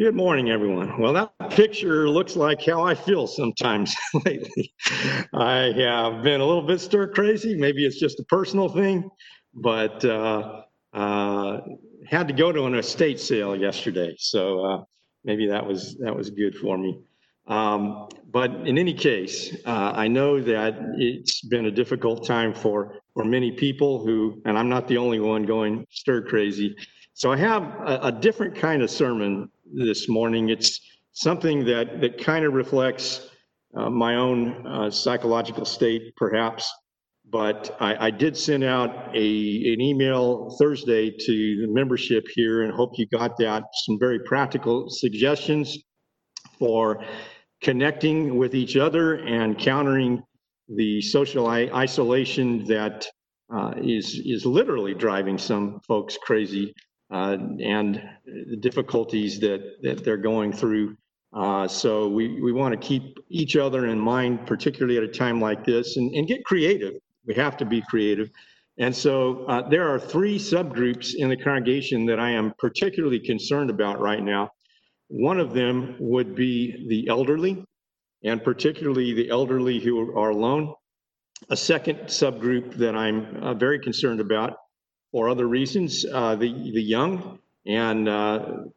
Good morning, everyone. Well, that picture looks like how I feel sometimes lately. I have been a little bit stir crazy. Maybe it's just a personal thing, but had to go to an estate sale yesterday, so maybe that was good for me. But in any case, I know that it's been a difficult time for many people who, and I'm not the only one going stir crazy. So I have a different kind of sermon this morning. It's something that kind of reflects my own psychological state, perhaps. But I did send out an email Thursday to the membership here, and hope you got that. Some very practical suggestions for connecting with each other and countering the social isolation that is literally driving some folks crazy. And the difficulties that they're going through. So we want to keep each other in mind, particularly at a time like this, and get creative. We have to be creative. And so there are three subgroups in the congregation that I am particularly concerned about right now. One of them would be the elderly, and particularly the elderly who are alone. A second subgroup that I'm very concerned about, for other reasons, the young, and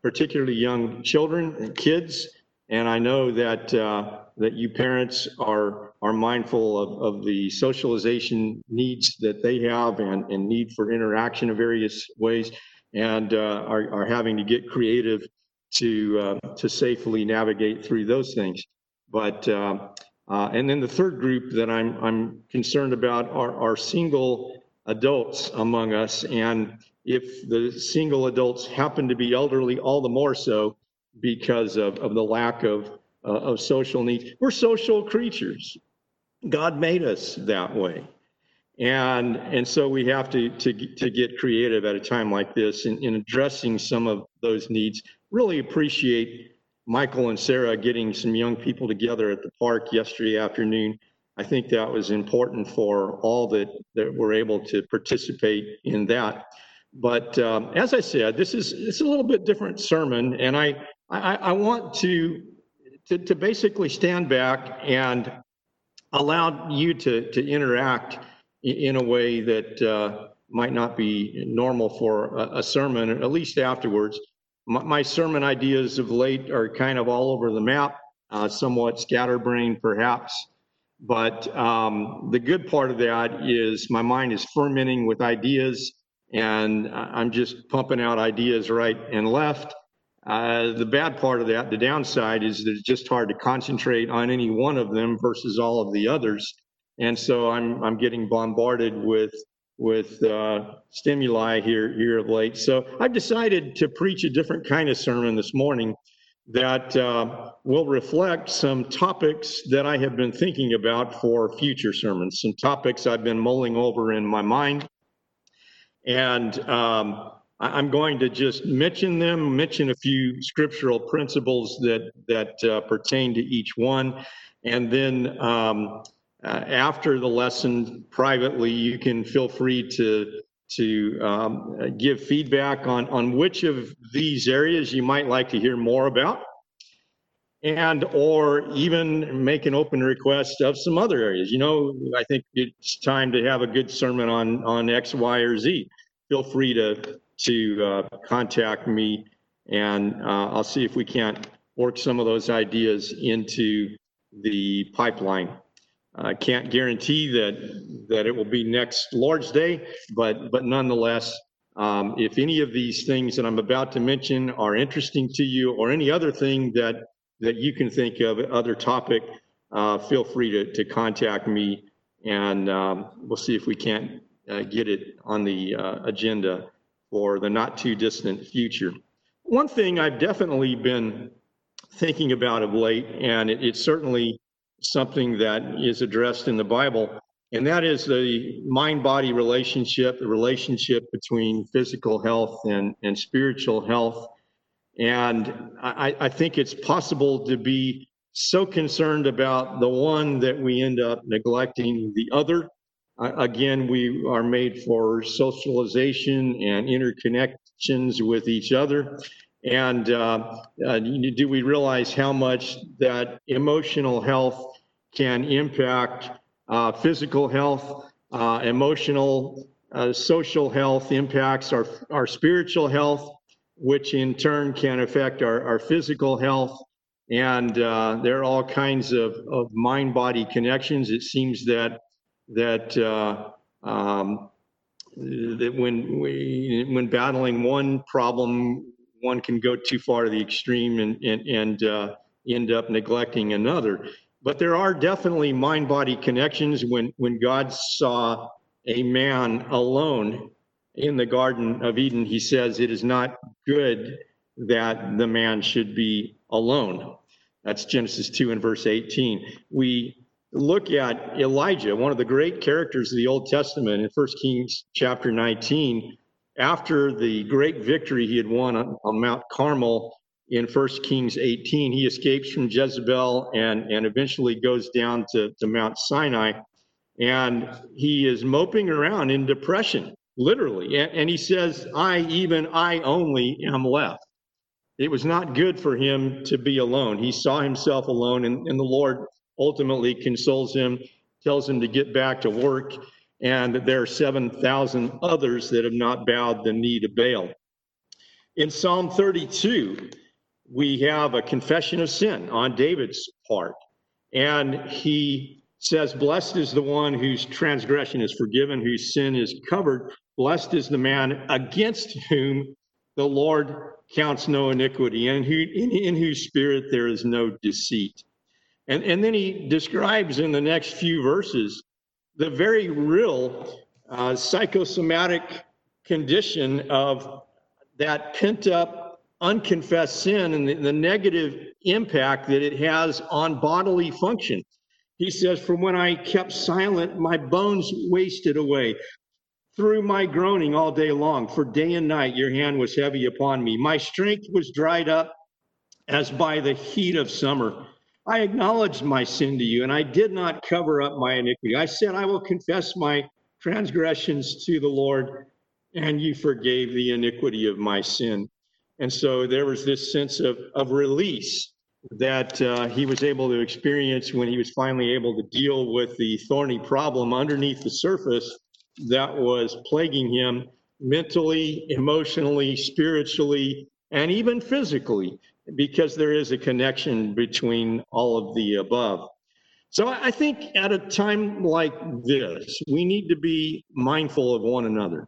particularly young children and kids. And I know that you parents are mindful of the socialization needs that they have, and need for interaction in various ways, and are having to get creative to safely navigate through those things. But and then the third group that I'm concerned about are single adults among us, and if the single adults happen to be elderly, all the more so because of the lack of social needs. We're social creatures. God made us that way, and so we have to get creative at a time like this in addressing some of those needs. Really appreciate Michael and Sarah getting some young people together at the park yesterday afternoon. I think that was important for all that were able to participate in that. But as I said, it's a little bit different sermon, and I want to basically stand back and allow you to interact in a way that might not be normal for a sermon, at least afterwards. My sermon ideas of late are kind of all over the map, somewhat scatterbrained perhaps. But the good part of that is my mind is fermenting with ideas, and I'm just pumping out ideas right and left. The bad part of that, the downside, is that it's just hard to concentrate on any one of them versus all of the others. And so I'm getting bombarded with stimuli here of late. So I've decided to preach a different kind of sermon this morning that will reflect some topics that I have been thinking about for future sermons, some topics I've been mulling over in my mind. And I'm going to just mention a few scriptural principles that pertain to each one. And then after the lesson privately, you can feel free to give feedback on which of these areas you might like to hear more about, and or even make an open request of some other areas. You know, I think it's time to have a good sermon on X, Y, or Z. Feel free to contact me, and I'll see if we can't work some of those ideas into the pipeline. I can't guarantee that it will be next Lord's Day, but nonetheless, if any of these things that I'm about to mention are interesting to you, or any other thing that you can think of, other topic, feel free to contact me, and we'll see if we can't get it on the agenda for the not too distant future. One thing I've definitely been thinking about of late, and it's certainly something that is addressed in the Bible, and that is the mind-body relationship, the relationship between physical health and spiritual health. And I think it's possible to be so concerned about the one that we end up neglecting the other. Again, we are made for socialization and interconnections with each other. And do we realize how much that emotional health can impact physical health, emotional, social health, impacts our spiritual health, which in turn can affect our physical health. And there are all kinds of mind-body connections. It seems that when battling one problem, one can go too far to the extreme and end up neglecting another. But there are definitely mind-body connections. When God saw a man alone in the Garden of Eden, he says, "It is not good that the man should be alone." That's Genesis 2 and verse 18. We look at Elijah, one of the great characters of the Old Testament, in 1 Kings chapter 19. After the great victory he had won on Mount Carmel in 1 Kings 18, he escapes from Jezebel and eventually goes down to Mount Sinai. And he is moping around in depression, literally. And he says, I only am left. It was not good for him to be alone. He saw himself alone, and the Lord ultimately consoles him, tells him to get back to work, and that there are 7,000 others that have not bowed the knee to Baal. In Psalm 32, we have a confession of sin on David's part. And he says, "Blessed is the one whose transgression is forgiven, whose sin is covered. Blessed is the man against whom the Lord counts no iniquity, and in whose spirit there is no deceit." And then he describes in the next few verses the very real psychosomatic condition of that pent-up, unconfessed sin and the negative impact that it has on bodily function. He says, "For when I kept silent, my bones wasted away through my groaning all day long. For day and night your hand was heavy upon me. My strength was dried up as by the heat of summer. I acknowledged my sin to you, and I did not cover up my iniquity. I said, I will confess my transgressions to the Lord, and you forgave the iniquity of my sin." And so there was this sense of release that he was able to experience when he was finally able to deal with the thorny problem underneath the surface that was plaguing him mentally, emotionally, spiritually, and even physically, because there is a connection between all of the above. So I think at a time like this, we need to be mindful of one another,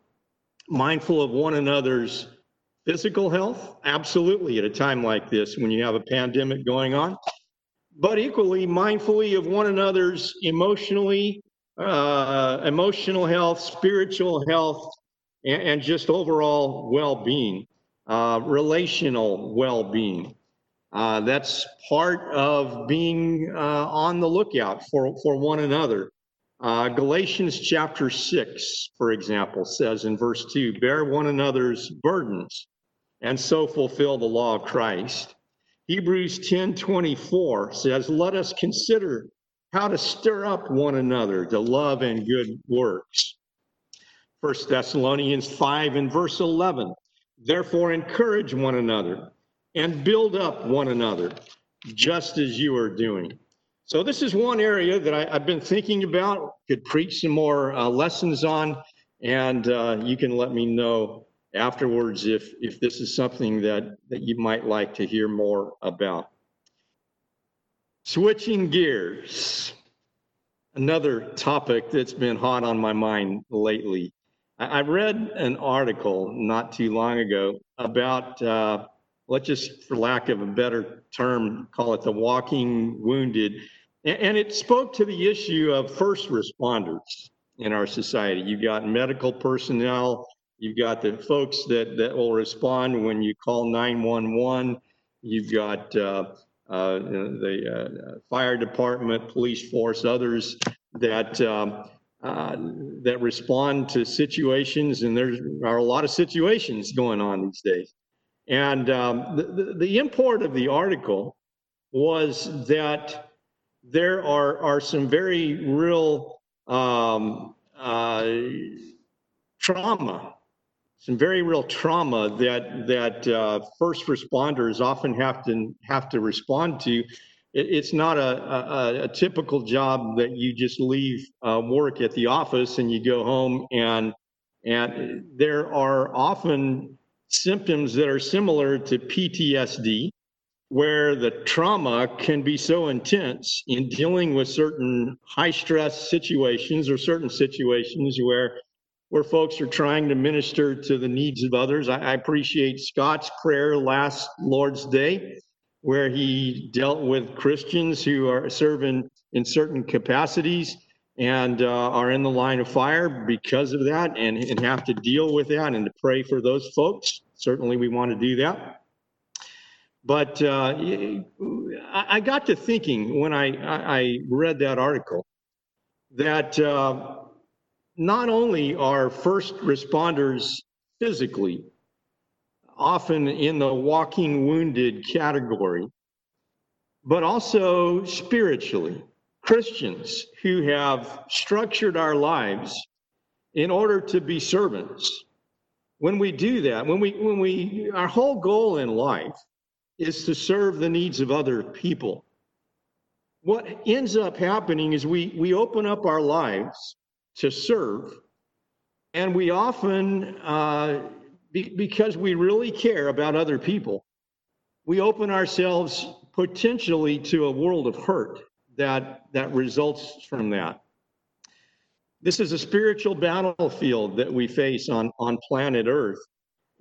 mindful of one another's physical health, absolutely, at a time like this when you have a pandemic going on, but equally mindfully of one another's emotional health, spiritual health, and just overall well-being. Relational well-being. That's part of being on the lookout for one another. Galatians chapter 6, for example, says in verse 2, "Bear one another's burdens and so fulfill the law of Christ." Hebrews 10:24 says, "Let us consider how to stir up one another to love and good works." 1 Thessalonians 5 and verse 11, "Therefore encourage one another and build up one another, just as you are doing." So this is one area that I've been thinking about, could preach some more lessons on, and you can let me know afterwards if this is something that you might like to hear more about. Switching gears, another topic that's been hot on my mind lately. I read an article not too long ago about, let's just, for lack of a better term, call it the walking wounded. And it spoke to the issue of first responders in our society. You've got medical personnel. You've got the folks that will respond when you call 911. You've got the fire department, police force, others that respond to situations, and there are a lot of situations going on these days. And the import of the article was that there are some very real trauma some very real trauma that first responders often have to respond to. It's not a typical job that you just leave work at the office and you go home, and there are often symptoms that are similar to PTSD, where the trauma can be so intense in dealing with certain high stress situations or certain situations where folks are trying to minister to the needs of others. I appreciate Scott's prayer last Lord's Day, where he dealt with Christians who are serving in certain capacities and are in the line of fire because of that, and have to deal with that and to pray for those folks. Certainly we want to do that. But I got to thinking when I read that article that not only are first responders physically often in the walking wounded category, but also spiritually, Christians who have structured our lives in order to be servants. When we do that, when we our whole goal in life is to serve the needs of other people, what ends up happening is we open up our lives to serve, and we often because we really care about other people, we open ourselves potentially to a world of hurt that results from that. This is a spiritual battlefield that we face on planet Earth.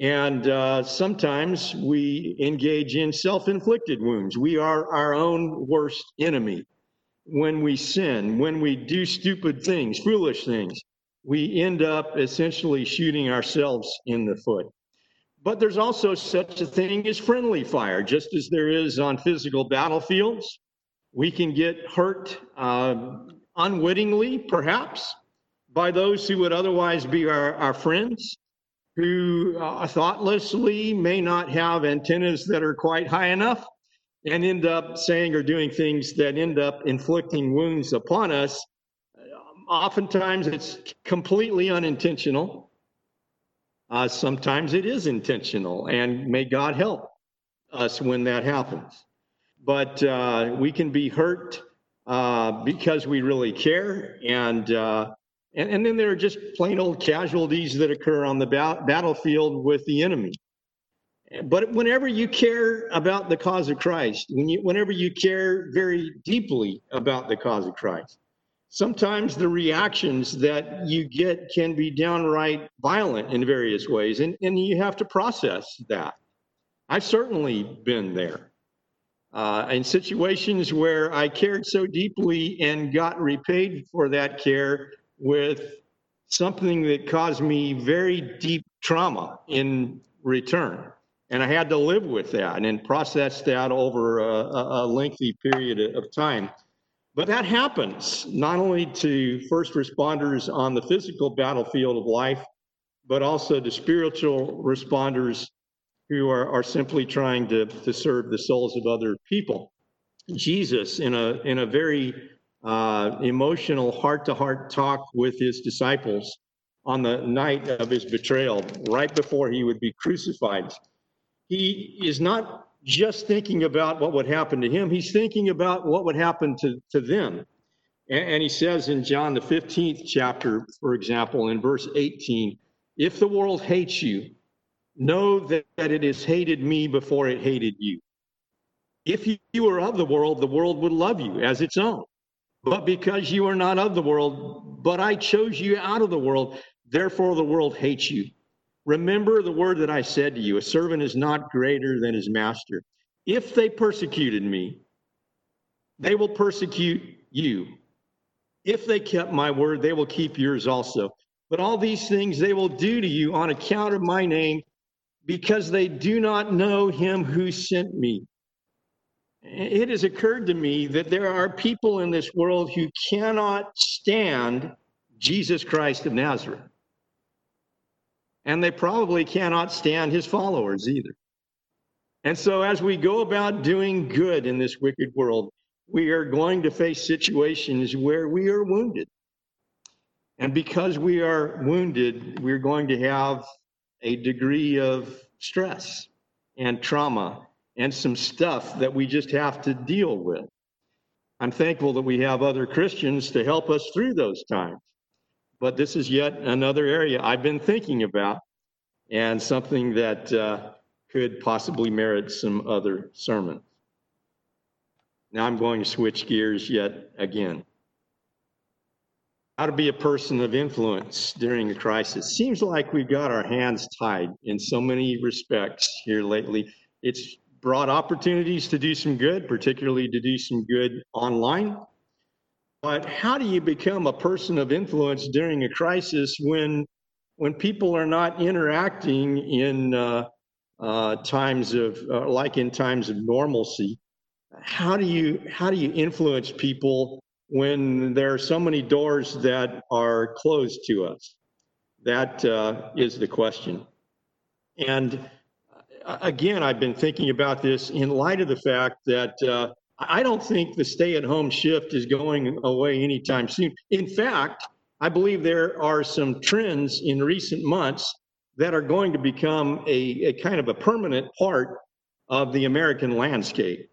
And sometimes we engage in self-inflicted wounds. We are our own worst enemy. When we sin, when we do stupid things, foolish things, we end up essentially shooting ourselves in the foot. But there's also such a thing as friendly fire, just as there is on physical battlefields. We can get hurt unwittingly, perhaps, by those who would otherwise be our friends, who thoughtlessly may not have antennas that are quite high enough and end up saying or doing things that end up inflicting wounds upon us. Oftentimes it's completely unintentional. Sometimes it is intentional, and may God help us when that happens. But we can be hurt because we really care, and then there are just plain old casualties that occur on the battlefield with the enemy. But whenever you care about the cause of Christ, whenever you care very deeply about the cause of Christ, sometimes the reactions that you get can be downright violent in various ways, and you have to process that. I've certainly been there. In situations where I cared so deeply and got repaid for that care with something that caused me very deep trauma in return. And I had to live with that and process that over a lengthy period of time. But that happens not only to first responders on the physical battlefield of life, but also to spiritual responders who are simply trying to serve the souls of other people. Jesus, in a very emotional heart-to-heart talk with his disciples on the night of his betrayal, right before he would be crucified, he is not just thinking about what would happen to him. He's thinking about what would happen to them. And he says in John, the 15th chapter, for example, in verse 18, "If the world hates you, know that it has hated me before it hated you. If you were of the world would love you as its own. But because you are not of the world, but I chose you out of the world, therefore the world hates you. Remember the word that I said to you, a servant is not greater than his master. If they persecuted me, they will persecute you. If they kept my word, they will keep yours also. But all these things they will do to you on account of my name, because they do not know him who sent me." It has occurred to me that there are people in this world who cannot stand Jesus Christ of Nazareth. And they probably cannot stand his followers either. And so as we go about doing good in this wicked world, we are going to face situations where we are wounded. And because we are wounded, we're going to have a degree of stress and trauma and some stuff that we just have to deal with. I'm thankful that we have other Christians to help us through those times. But this is yet another area I've been thinking about and something that could possibly merit some other sermons. Now I'm going to switch gears yet again. How to be a person of influence during a crisis. Seems like we've got our hands tied in so many respects here lately. It's brought opportunities to do some good, particularly to do some good online. But how do you become a person of influence during a crisis when people are not interacting in times of like in times of normalcy? How do you influence people when there are so many doors that are closed to us? That is the question. And again, I've been thinking about this in light of the fact that I don't think the stay-at-home shift is going away anytime soon. In fact, I believe there are some trends in recent months that are going to become a kind of a permanent part of the American landscape.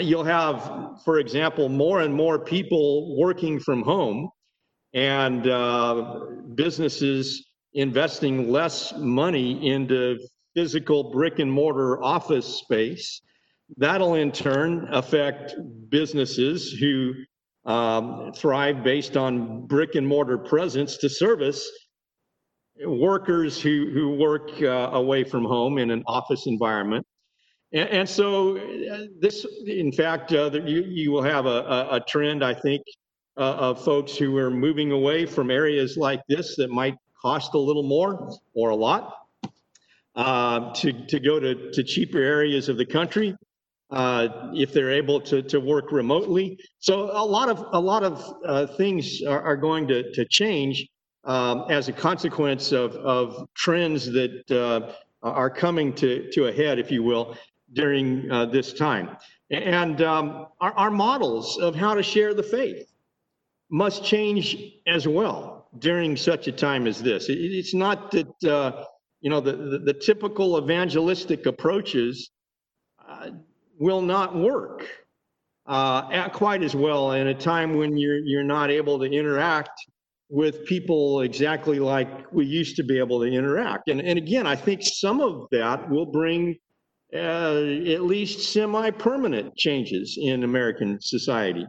You'll have, for example, more and more people working from home and businesses investing less money into physical brick and mortar office space. That'll in turn affect businesses who thrive based on brick and mortar presence to service workers who work away from home in an office environment. And so this, in fact, you will have a trend, I think, of folks who are moving away from areas like this that might cost a little more or a lot to go to cheaper areas of the country if they're able to work remotely. So a lot of things are going to change as a consequence of trends that are coming to a head, if you will, during this time. And our models of how to share the faith must change as well during such a time as this. It's not that, the typical evangelistic approaches will not work quite as well in a time when you're not able to interact with people exactly like we used to be able to interact. And again, I think some of that will bring at least semi-permanent changes in American society.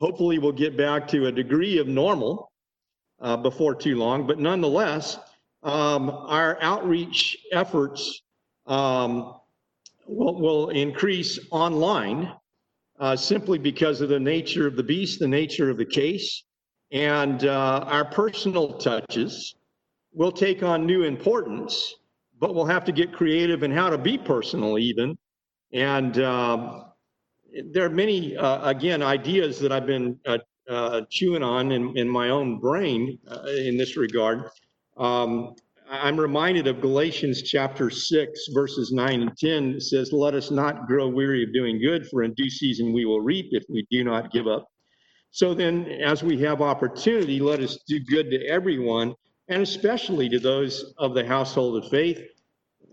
Hopefully we'll get back to a degree of normal before too long, but nonetheless, our outreach efforts will increase online simply because of the nature of the beast, the nature of the case, and our personal touches will take on new importance, but we'll have to get creative in how to be personal even. And there are many, again, ideas that I've been chewing on in my own brain in this regard. I'm reminded of Galatians chapter 6, verses 9 and 10. It says, "Let us not grow weary of doing good, for in due season we will reap if we do not give up. So then, as we have opportunity, let us do good to everyone, and especially to those of the household of faith."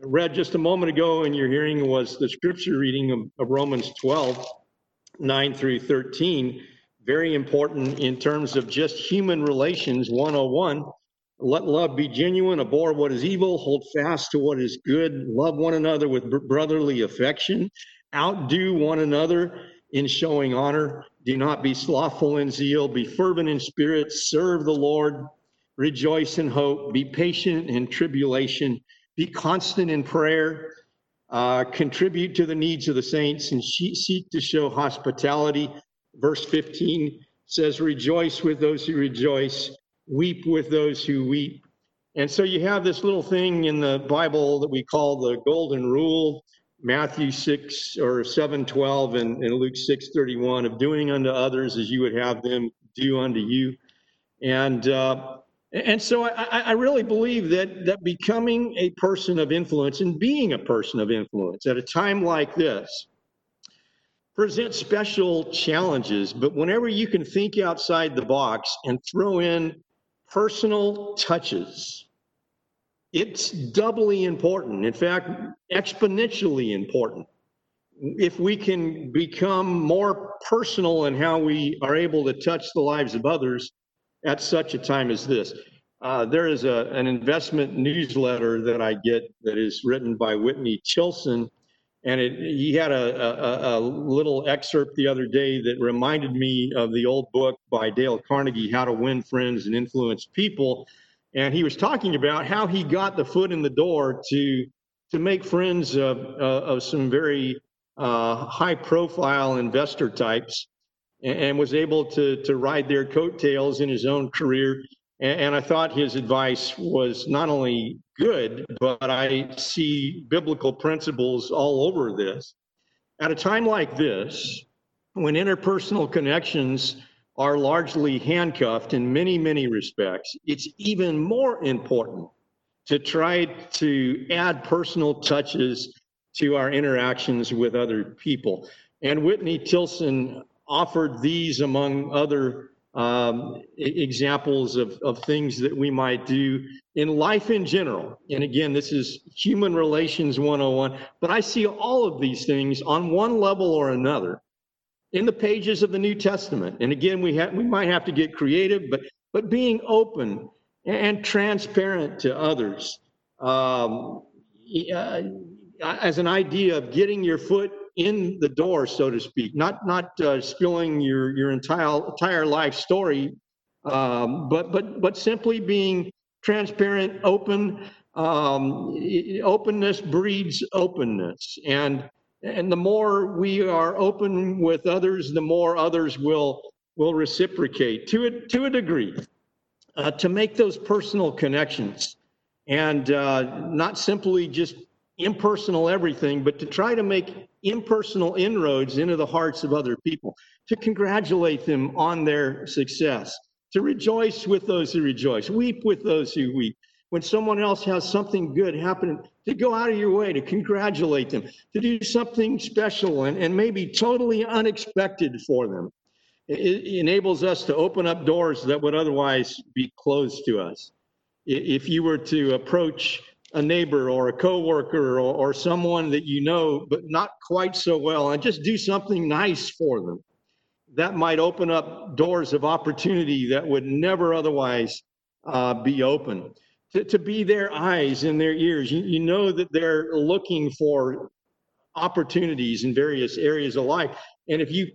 Read just a moment ago in your hearing was the scripture reading of Romans 12, 9 through 13. Very important in terms of just human relations 101. "Let love be genuine, abhor what is evil, hold fast to what is good, love one another with brotherly affection, outdo one another in showing honor. Do not be slothful in zeal, be fervent in spirit, serve the Lord, rejoice in hope, be patient in tribulation, be constant in prayer, contribute to the needs of the saints, and seek to show hospitality." Verse 15 says, "Rejoice with those who rejoice, weep with those who weep." And so you have this little thing in the Bible that we call the golden rule, Matthew 6 or 7:12 and Luke 6:31, of doing unto others as you would have them do unto you. And so I really believe that becoming a person of influence and being a person of influence at a time like this presents special challenges. But whenever you can think outside the box and throw in personal touches It's doubly important, in fact, exponentially important, if we can become more personal in how we are able to touch the lives of others at such a time as this. There is an investment newsletter that I get that is written by Whitney Chilson, and he had a little excerpt the other day that reminded me of the old book by Dale Carnegie, How to Win Friends and Influence People. And he was talking about how he got the foot in the door to make friends of some very high-profile investor types, and was able to ride their coattails in his own career. And I thought his advice was not only good, but I see biblical principles all over this. At a time like this, when interpersonal connections are largely handcuffed in many, many respects, it's even more important to try to add personal touches to our interactions with other people. And Whitney Tilson offered these, among other examples of things that we might do in life in general. And again, this is Human Relations 101, but I see all of these things on one level or another in the pages of the New Testament. And again, we might have to get creative, but being open and transparent to others, as an idea of getting your foot in the door, so to speak, not spilling your entire life story, but simply being transparent, open. Openness breeds openness, and the more we are open with others, the more others will reciprocate to a degree. To make those personal connections, and not simply just impersonal everything, but to try to make impersonal inroads into the hearts of other people, to congratulate them on their success, to rejoice with those who rejoice, weep with those who weep. When someone else has something good happen, to go out of your way to congratulate them, to do something special and maybe totally unexpected for them. It enables us to open up doors that would otherwise be closed to us. If you were to approach a neighbor or a coworker or someone that you know but not quite so well, and just do something nice for them, that might open up doors of opportunity that would never otherwise be open. To be their eyes and their ears, you know that they're looking for opportunities in various areas of life, and if you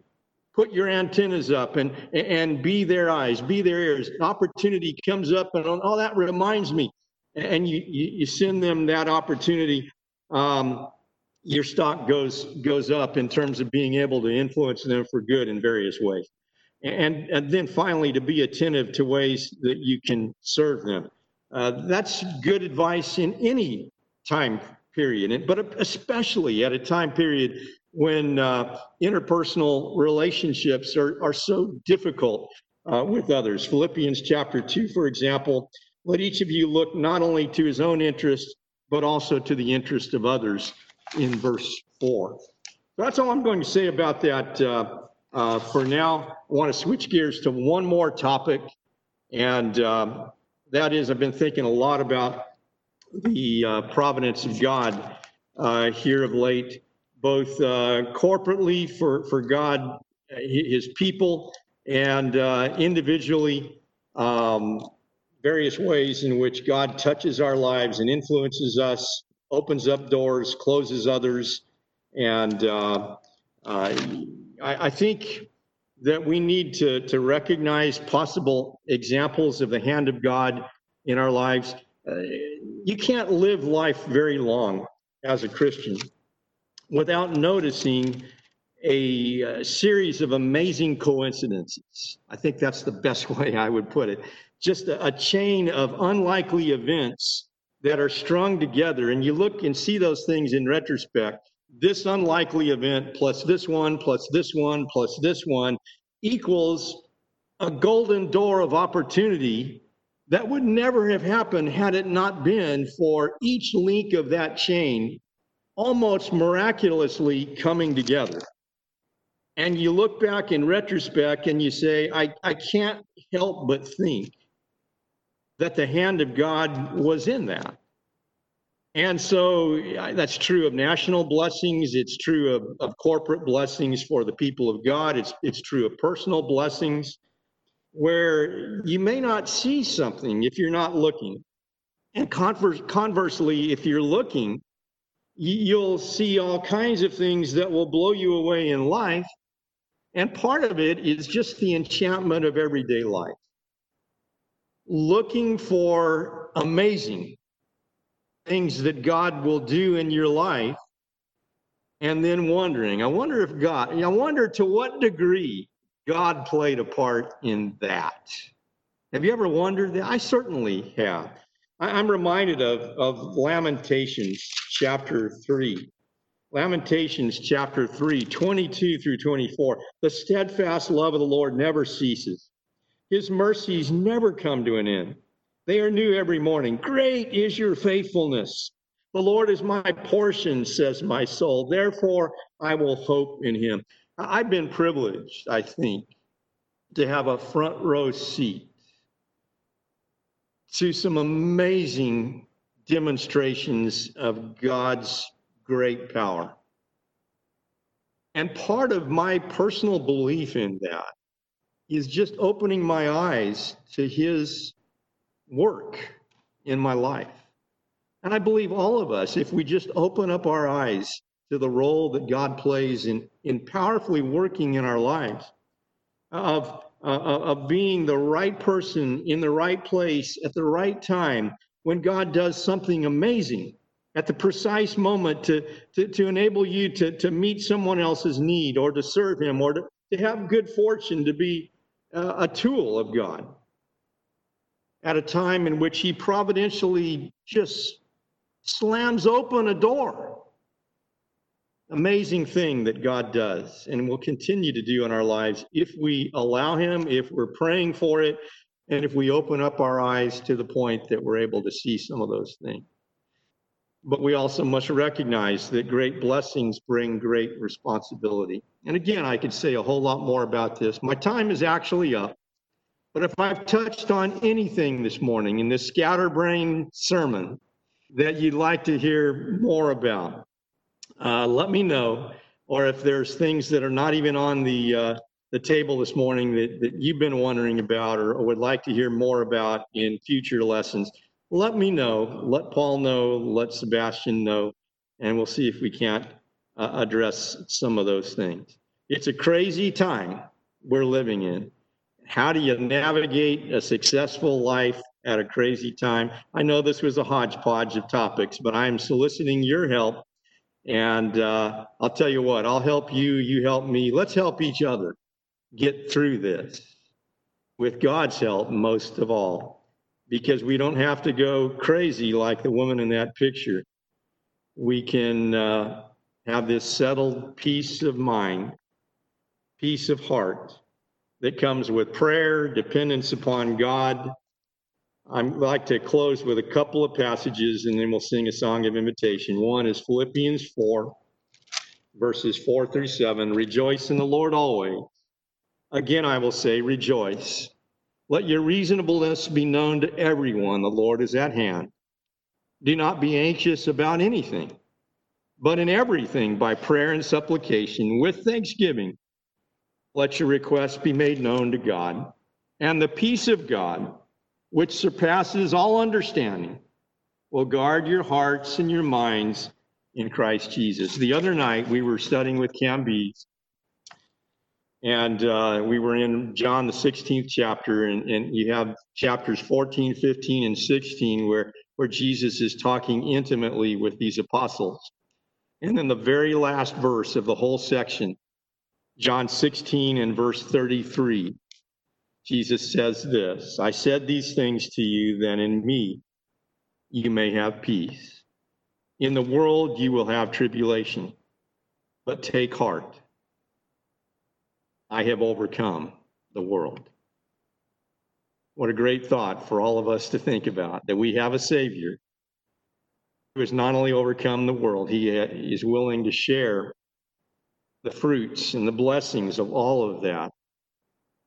put your antennas up and be their eyes, be their ears, opportunity comes up and that reminds me. And you send them that opportunity, your stock goes up in terms of being able to influence them for good in various ways. And then finally, to be attentive to ways that you can serve them. That's good advice in any time period, but especially at a time period when interpersonal relationships are so difficult with others. Philippians chapter 2, for example, let each of you look not only to his own interest, but also to the interest of others in verse 4. That's all I'm going to say about that for now. I want to switch gears to one more topic, and that is, I've been thinking a lot about the providence of God here of late, both corporately for God, his people, and individually, various ways in which God touches our lives and influences us, opens up doors, closes others. And I think that we need to recognize possible examples of the hand of God in our lives. You can't live life very long as a Christian without noticing a series of amazing coincidences. I think that's the best way I would put it. Just a chain of unlikely events that are strung together, and you look and see those things in retrospect. This unlikely event plus this one, plus this one, plus this one equals a golden door of opportunity that would never have happened had it not been for each link of that chain almost miraculously coming together. And you look back in retrospect and you say, I can't help but think that the hand of God was in that. And so that's true of national blessings. It's true of corporate blessings for the people of God. It's true of personal blessings where you may not see something if you're not looking. And conversely, if you're looking, you'll see all kinds of things that will blow you away in life. And part of it is just the enchantment of everyday life. Looking for amazing things that God will do in your life, and then wondering, I wonder to what degree God played a part in that. Have you ever wondered that? I certainly have. I'm reminded of Lamentations chapter 3. Lamentations chapter 3, 22 through 24. The steadfast love of the Lord never ceases. His mercies never come to an end. They are new every morning. Great is your faithfulness. The Lord is my portion, says my soul. Therefore, I will hope in him. I've been privileged, I think, to have a front row seat to some amazing demonstrations of God's great power. And part of my personal belief in that is just opening my eyes to his work in my life. And I believe all of us, if we just open up our eyes to the role that God plays in powerfully working in our lives, of being the right person in the right place at the right time, when God does something amazing at the precise moment to enable you to meet someone else's need, or to serve him, or to have good fortune to be a tool of God at a time in which he providentially just slams open a door. Amazing thing that God does and will continue to do in our lives if we allow him, if we're praying for it, and if we open up our eyes to the point that we're able to see some of those things. But we also must recognize that great blessings bring great responsibility. And again, I could say a whole lot more about this. My time is actually up. But if I've touched on anything this morning in this scatterbrain sermon that you'd like to hear more about, let me know. Or if there's things that are not even on the table this morning that you've been wondering about or would like to hear more about in future lessons, let me know. Let Paul know. Let Sebastian know. And we'll see if we can't address some of those things. It's a crazy time we're living in. How do you navigate a successful life at a crazy time? I know this was a hodgepodge of topics, but I'm soliciting your help. And I'll tell you what, I'll help you, you help me. Let's help each other get through this with God's help most of all, because we don't have to go crazy like the woman in that picture. We can have this settled peace of mind, peace of heart, that comes with prayer, dependence upon God. I'd like to close with a couple of passages, and then we'll sing a song of invitation. One is Philippians 4, verses 4 through 7. Rejoice in the Lord always. Again, I will say, rejoice. Let your reasonableness be known to everyone. The Lord is at hand. Do not be anxious about anything, but in everything, by prayer and supplication, with thanksgiving, let your requests be made known to God, and the peace of God, which surpasses all understanding, will guard your hearts and your minds in Christ Jesus. The other night we were studying with Cambees, and we were in John, the 16th chapter, and you have chapters 14, 15, and 16 where Jesus is talking intimately with these apostles. And then the very last verse of the whole section, John 16 and verse 33, Jesus says this, I said these things to you, that in me you may have peace. In the world you will have tribulation, but take heart. I have overcome the world. What a great thought for all of us to think about, that we have a Savior who has not only overcome the world, he is willing to share the fruits and the blessings of all of that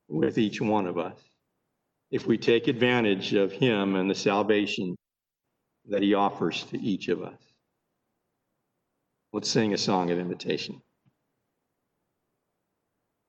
with each one of us. If we take advantage of him and the salvation that he offers to each of us. Let's sing a song of invitation.